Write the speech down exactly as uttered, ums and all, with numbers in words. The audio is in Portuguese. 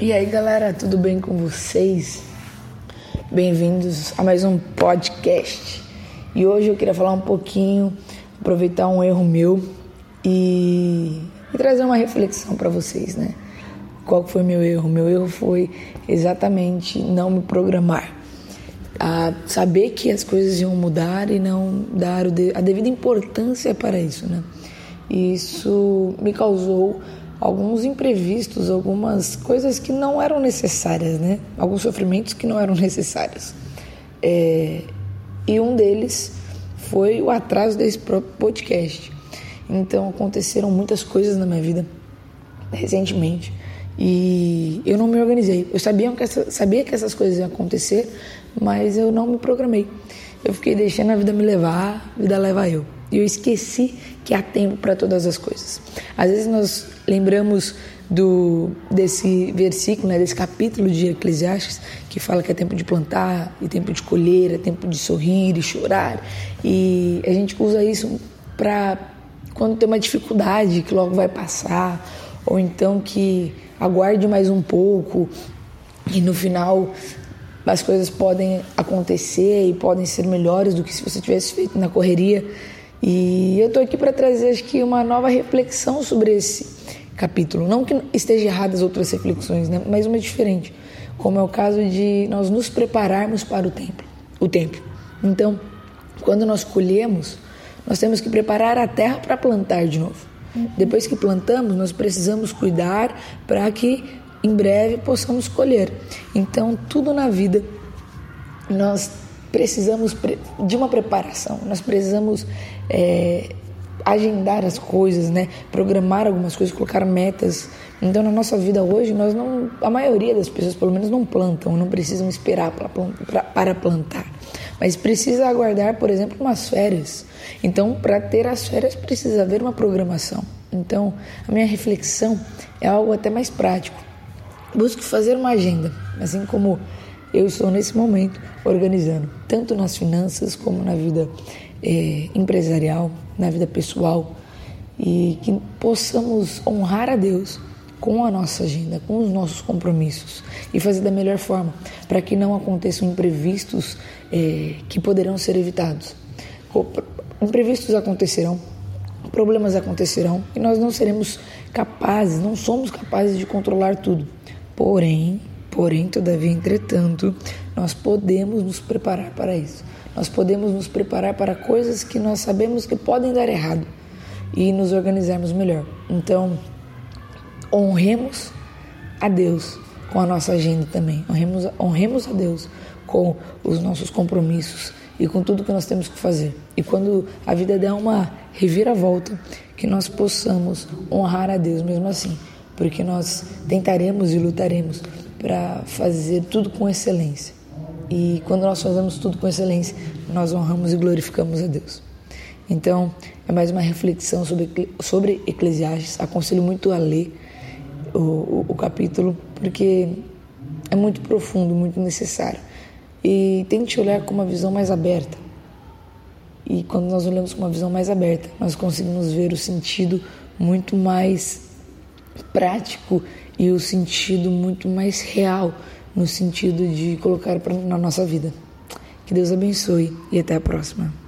E aí galera, tudo bem com vocês? Bem-vindos a mais um podcast. E hoje eu queria falar um pouquinho, aproveitar um erro meu e, e trazer uma reflexão para vocês, né? Qual foi meu erro? Meu erro foi exatamente não me programar, a saber que as coisas iam mudar e não dar a devida importância para isso, né? E isso me causou alguns imprevistos, algumas coisas que não eram necessárias, né? Alguns sofrimentos que não eram necessários. É... E um deles foi o atraso desse próprio podcast. Então, aconteceram muitas coisas na minha vida recentemente e eu não me organizei. Eu sabia que, essa... sabia que essas coisas iam acontecer, mas eu não me programei. Eu fiquei deixando a vida me levar, a vida leva eu. E eu esqueci que há tempo para todas as coisas. Às vezes nós lembramos do, desse versículo, né, desse capítulo de Eclesiastes, que fala que é tempo de plantar, e tempo de colher, é tempo de sorrir e chorar. E a gente usa isso para quando tem uma dificuldade que logo vai passar, ou então que aguarde mais um pouco e no final as coisas podem acontecer e podem ser melhores do que se você tivesse feito na correria. E eu estou aqui para trazer, acho que, uma nova reflexão sobre esse capítulo. Não que esteja errada as outras reflexões, né? Mas uma diferente, como é o caso de nós nos prepararmos para o tempo. O tempo. Então, quando nós colhemos, nós temos que preparar a terra para plantar de novo. Depois que plantamos, nós precisamos cuidar para que em breve possamos colher. Então, tudo na vida, nós precisamos de uma preparação, nós precisamos é, agendar as coisas, né? Programar algumas coisas, colocar metas. Então, na nossa vida hoje, nós não, a maioria das pessoas, pelo menos, não plantam, não precisam esperar pra, pra, para plantar, mas precisa aguardar, por exemplo, umas férias. Então, para ter as férias, precisa haver uma programação. Então, a minha reflexão é algo até mais prático. Busco fazer uma agenda, assim como eu estou nesse momento organizando, tanto nas finanças como na vida eh, empresarial, na vida pessoal, e que possamos honrar a Deus com a nossa agenda, com os nossos compromissos e fazer da melhor forma para que não aconteçam imprevistos eh, que poderão ser evitados. Imprevistos acontecerão, problemas acontecerão e nós não seremos capazes, não somos capazes de controlar tudo, porém... Porém, todavia, entretanto, nós podemos nos preparar para isso. Nós podemos nos preparar para coisas que nós sabemos que podem dar errado e nos organizarmos melhor. Então, honremos a Deus com a nossa agenda também. Honremos, honremos a Deus com os nossos compromissos e com tudo que nós temos que fazer. E quando a vida der uma reviravolta, que nós possamos honrar a Deus mesmo assim, porque nós tentaremos e lutaremos para fazer tudo com excelência. E quando nós fazemos tudo com excelência, nós honramos e glorificamos a Deus. Então, é mais uma reflexão sobre, sobre Eclesiastes. Aconselho muito a ler o, o, o capítulo, porque é muito profundo, muito necessário. E tente olhar com uma visão mais aberta. E quando nós olhamos com uma visão mais aberta, nós conseguimos ver o sentido muito mais prático e o sentido muito mais real, no sentido de colocar na nossa vida. Que Deus abençoe e até a próxima.